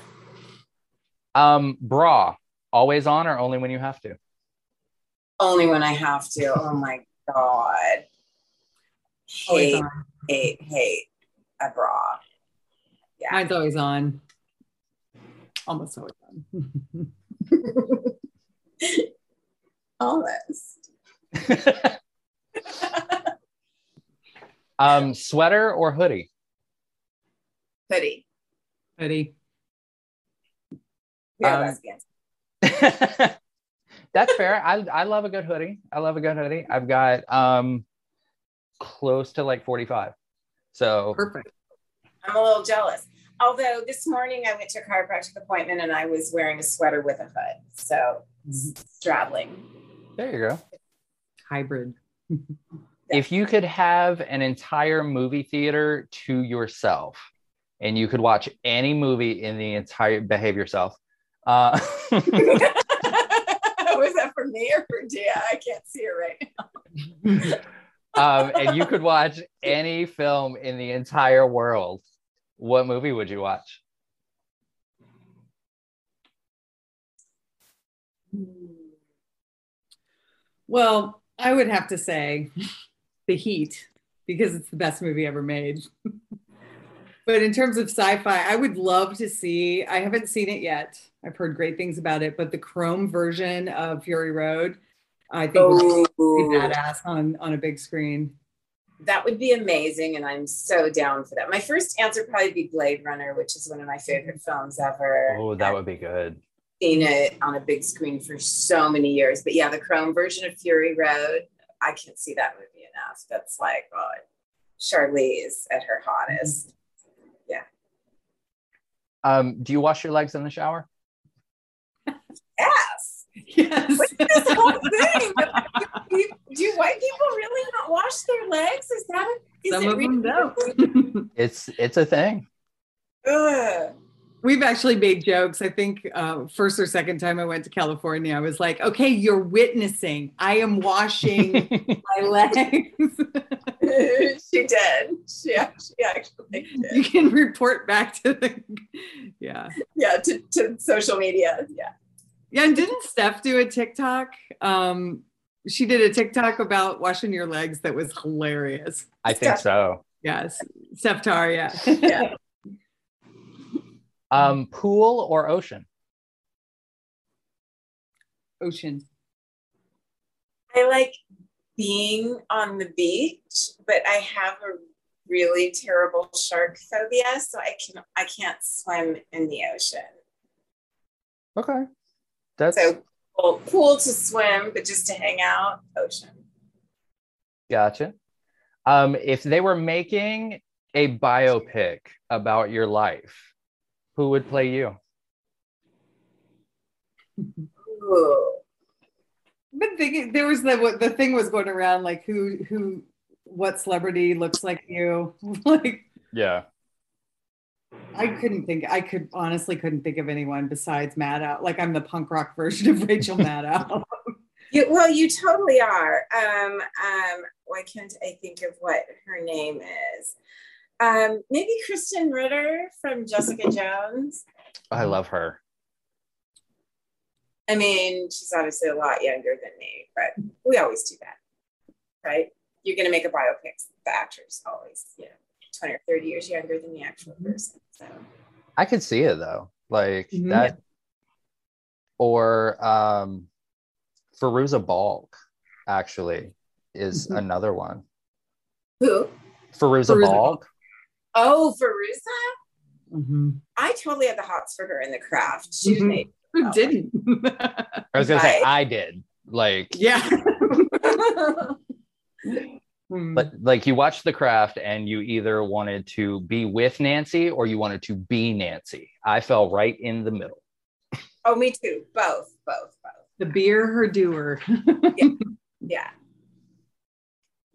Bra, always on or only when you have to? Only when I have to. Oh my god. Hate a bra. Yeah. Mine's always on. Almost always on. Almost. Sweater or hoodie? Hoodie. Yeah, that's fair. I love a good hoodie. I've got close to like 45. So perfect. I'm a little jealous. Although this morning I went to a chiropractic appointment and I was wearing a sweater with a hood. So straddling. There you go. Hybrid. If you could have an entire movie theater to yourself and you could watch any movie in the entire, behave yourself. Was that for me or for Dia? I can't see it right now. And you could watch any film in the entire world. What movie would you watch? Well, I would have to say The Heat, because it's the best movie ever made. But in terms of sci-fi, I would love to see, I haven't seen it yet. I've heard great things about it, but the chrome version of Fury Road, I think would be badass on a big screen. That would be amazing, and I'm so down for that. My first answer would probably be Blade Runner, which is one of my favorite films ever. Oh, that would be good. Seen it on a big screen for so many years. But yeah, the chrome version of Fury Road, I can't see that movie enough. That's like, oh, Charlize at her hottest. Yeah. Do you wash your legs in the shower? Yes. What's this whole thing? Do white people really not wash their legs? Is that a, is some it of them don't. It's a thing. Ugh. We've actually made jokes. I think first or second time I went to California, I was like, okay, you're witnessing. I am washing my legs. She did. She actually did. You can report back to the, yeah. Yeah, to social media, yeah. Yeah, and didn't Steph do a TikTok? She did a TikTok about washing your legs that was hilarious. I think so. Yes, Steph Tar, yeah. Pool or ocean? Ocean. I like being on the beach, but I have a really terrible shark phobia, so I can't swim in the ocean. Okay. That's so pool to swim, but just to hang out, ocean. Gotcha. If they were making a biopic about your life, who would play you? Ooh. But there was the thing was going around like who what celebrity looks like you? Like, yeah. I honestly couldn't think of anyone besides Maddow. Like, I'm the punk rock version of Rachel Maddow. Well, you totally are. Why can't I think of what her name is? Maybe Kristen Ritter from Jessica Jones. I love her. I mean, she's obviously a lot younger than me, but we always do that, right? You're going to make a biopic. The actor's always, 20 or 30 years younger than the actual person. So I could see it though, like that, or Faruza Balk actually is another one. Who? Faruza Balk. Oh, Faruza? Mm-hmm. I totally had the hots for her in The Craft. She made who didn't? I was gonna say I did. Like, yeah. But like, you watched The Craft and you either wanted to be with Nancy or you wanted to be Nancy. I fell right in the middle. Oh, me too. Both. The beer her doer. Yeah.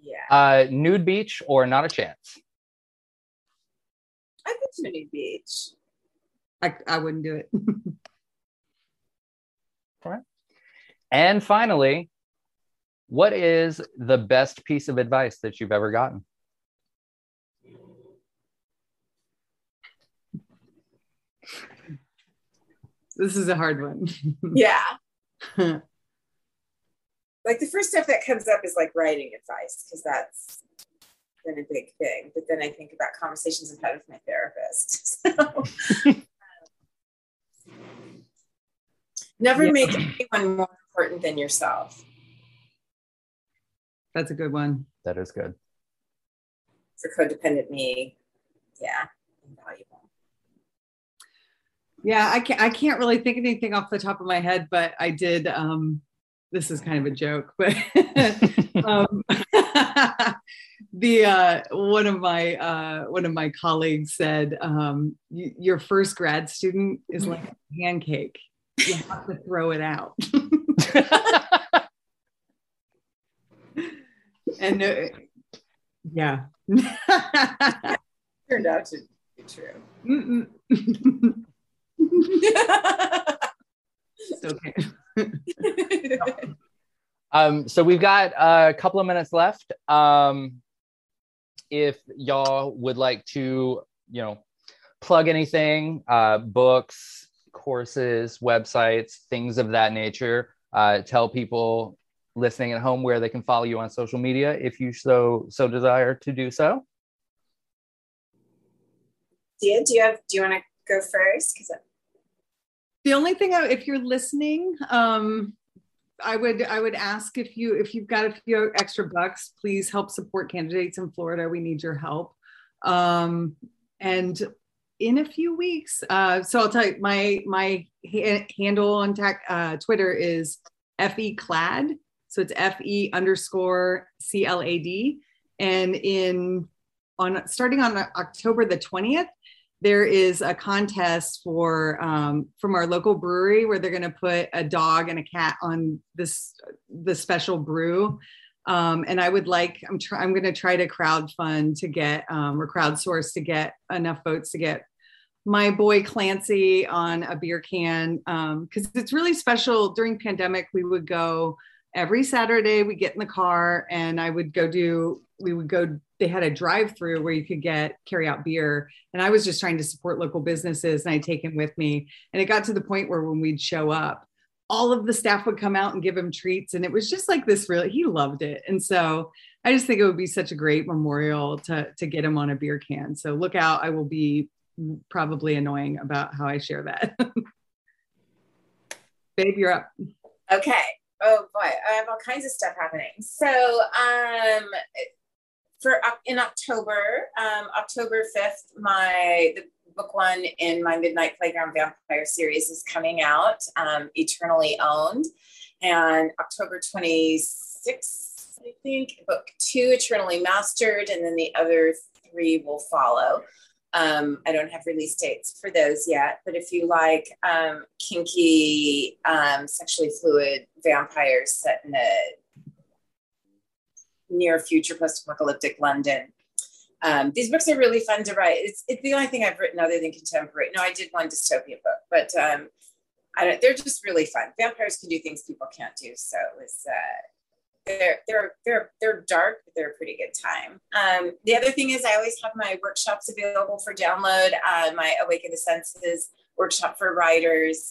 Yeah. Nude beach or not a chance? I've been to a nude beach. I wouldn't do it. All right. And finally, what is the best piece of advice that you've ever gotten? This is a hard one. Yeah. Like, the first stuff that comes up is like writing advice, because that's been a big thing. But then I think about conversations I've had with my therapist. So, never make anyone more important than yourself. That's a good one. That is good. For codependent me, yeah, invaluable. Yeah, I can't really think of anything off the top of my head, but I did. This is kind of a joke, but The one of my colleagues said, your first grad student is like a pancake. You have to throw it out. And yeah, turned out to be true. It's okay. So we've got a couple of minutes left. If y'all would like to, you know, plug anything, books, courses, websites, things of that nature, tell people listening at home where they can follow you on social media if you so desire to do so. Dia, do you want to go first? Because the only thing, if you're listening, I would ask if you've got a few extra bucks, please help support candidates in Florida. We need your help. And in a few weeks, so I'll tell you, my handle on Twitter is FEClad. So it's FE_CLAD. And starting on October the 20th, there is a contest from our local brewery where they're going to put a dog and a cat on the special brew. And I would like, I'm going to try to crowdfund to get, or crowdsource to get enough votes to get my boy Clancy on a beer can. Cause it's really special. During pandemic, we would go every Saturday, we get in the car and they had a drive-through where you could carry out beer. And I was just trying to support local businesses, and I'd take him with me. And it got to the point where when we'd show up, all of the staff would come out and give him treats. And it was just like this, really, he loved it. And so I just think it would be such a great memorial to get him on a beer can. So look out, I will be probably annoying about how I share that. Babe, you're up. Okay. Oh boy, I have all kinds of stuff happening. So, in October, October 5th, the book one in my Midnight Playground Vampire series is coming out, Eternally Owned, and October 26th, I think, book two, Eternally Mastered, and then the other three will follow. I don't have release dates for those yet, but if you like kinky, sexually fluid vampires set in a near future post-apocalyptic London. These books are really fun to write. It's the only thing I've written other than contemporary. No, I did one dystopia book, but they're just really fun. Vampires can do things people can't do, so it's they're dark, but they're a pretty good time. The other thing is I always have my workshops available for download. My Awaken the Senses workshop for writers,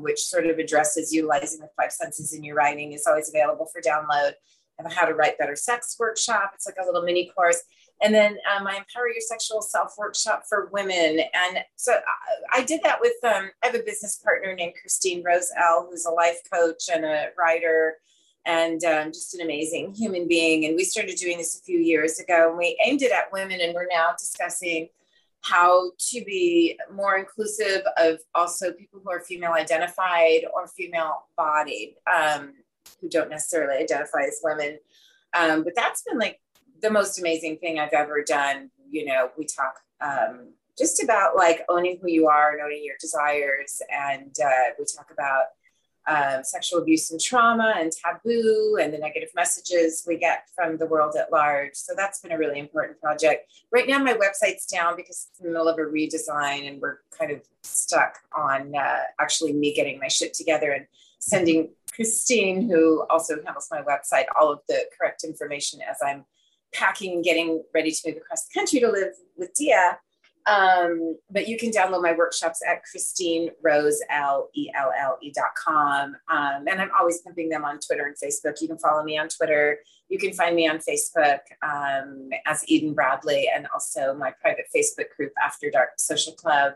which sort of addresses utilizing the five senses in your writing, is always available for download. How to Write Better Sex workshop. It's like a little mini course. And then my Empower Your Sexual Self workshop for women. And so I did that with, I have a business partner named Christine Rosell, who's a life coach and a writer and just an amazing human being. And we started doing this a few years ago, and we aimed it at women. And we're now discussing how to be more inclusive of also people who are female identified or female bodied. Who don't necessarily identify as women. But that's been like the most amazing thing I've ever done. You know, we talk just about like owning who you are and owning your desires. And we talk about sexual abuse and trauma and taboo and the negative messages we get from the world at large. So that's been a really important project. Right now, my website's down because it's in the middle of a redesign, and we're kind of stuck on actually me getting my shit together and sending Christine, who also handles my website, all of the correct information as I'm packing and getting ready to move across the country to live with Dia. But you can download my workshops at ChristineRoselle.com. And I'm always pumping them on Twitter and Facebook. You can follow me on Twitter. You can find me on Facebook as Eden Bradley, and also my private Facebook group, After Dark Social Club.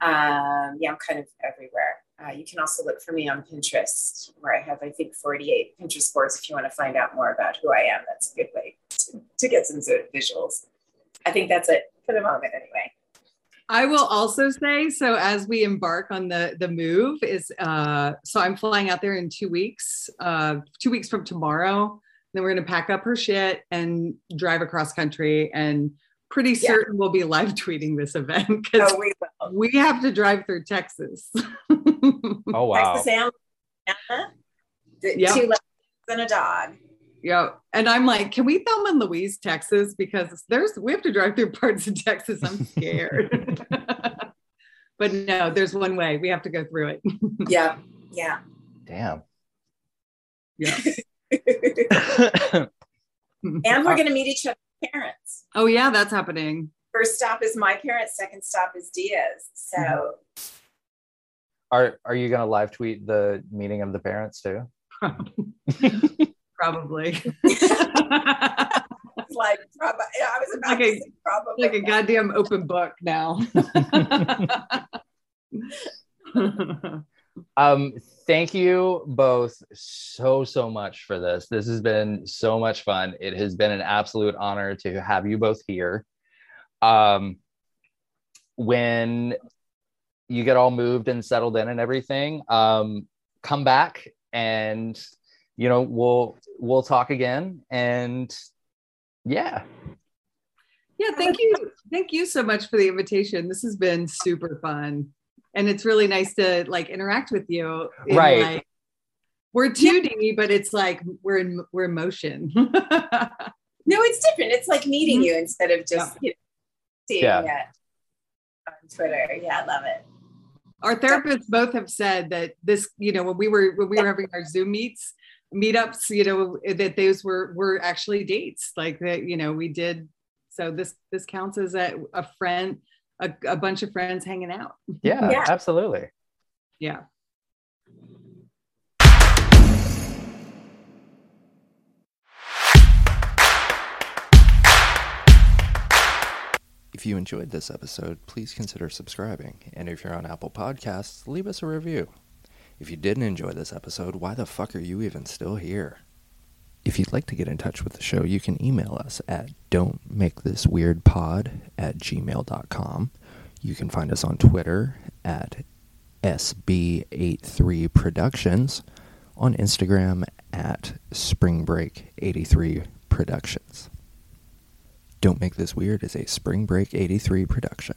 Yeah, I'm kind of everywhere. You can also look for me on Pinterest, where I have, I think, 48 Pinterest boards. If you want to find out more about who I am, that's a good way to get some sort of visuals. I think that's it for the moment anyway. I will also say, so as we embark on the move is, so I'm flying out there in 2 weeks from tomorrow. Then we're going to pack up her shit and drive across country. And pretty certain we'll be live tweeting this event because we have to drive through Texas. Oh, wow. Texas and Louisiana, two ladies and a dog. Yeah. And I'm like, can we film in Louise, Texas? Because we have to drive through parts of Texas. I'm scared. But no, there's one way. We have to go through it. Yeah. Yeah. Damn. Yeah. And we're going to meet each other's parents. Oh, yeah. That's happening. First stop is my parents. Second stop is Dia's. So. Are you going to live tweet the meeting of the parents too? Probably. It's like, I was about to say probably. Like a goddamn open book now. Thank you both so much for this. This has been so much fun. It has been an absolute honor to have you both here. When you get all moved and settled in and everything, come back and we'll talk again. And thank you so much for the invitation. This has been super fun, and it's really nice to like interact with you in, right, like, we're 2D but it's like we're in motion. No, it's different. It's like meeting you instead of just seeing it on Twitter. I love it. Our therapists both have said that this, when we were having our Zoom meetups, that those were actually dates, like that, we did. So this counts as a bunch of friends hanging out. Yeah, yeah. Absolutely. Yeah. If you enjoyed this episode, please consider subscribing. And if you're on Apple Podcasts, leave us a review. If you didn't enjoy this episode, why the fuck are you even still here? If you'd like to get in touch with the show, you can email us at don'tmakethisweirdpod@gmail.com. You can find us on Twitter at SB83Productions, on Instagram at SpringBreak83Productions. Don't Make This Weird is a Spring Break 83 production.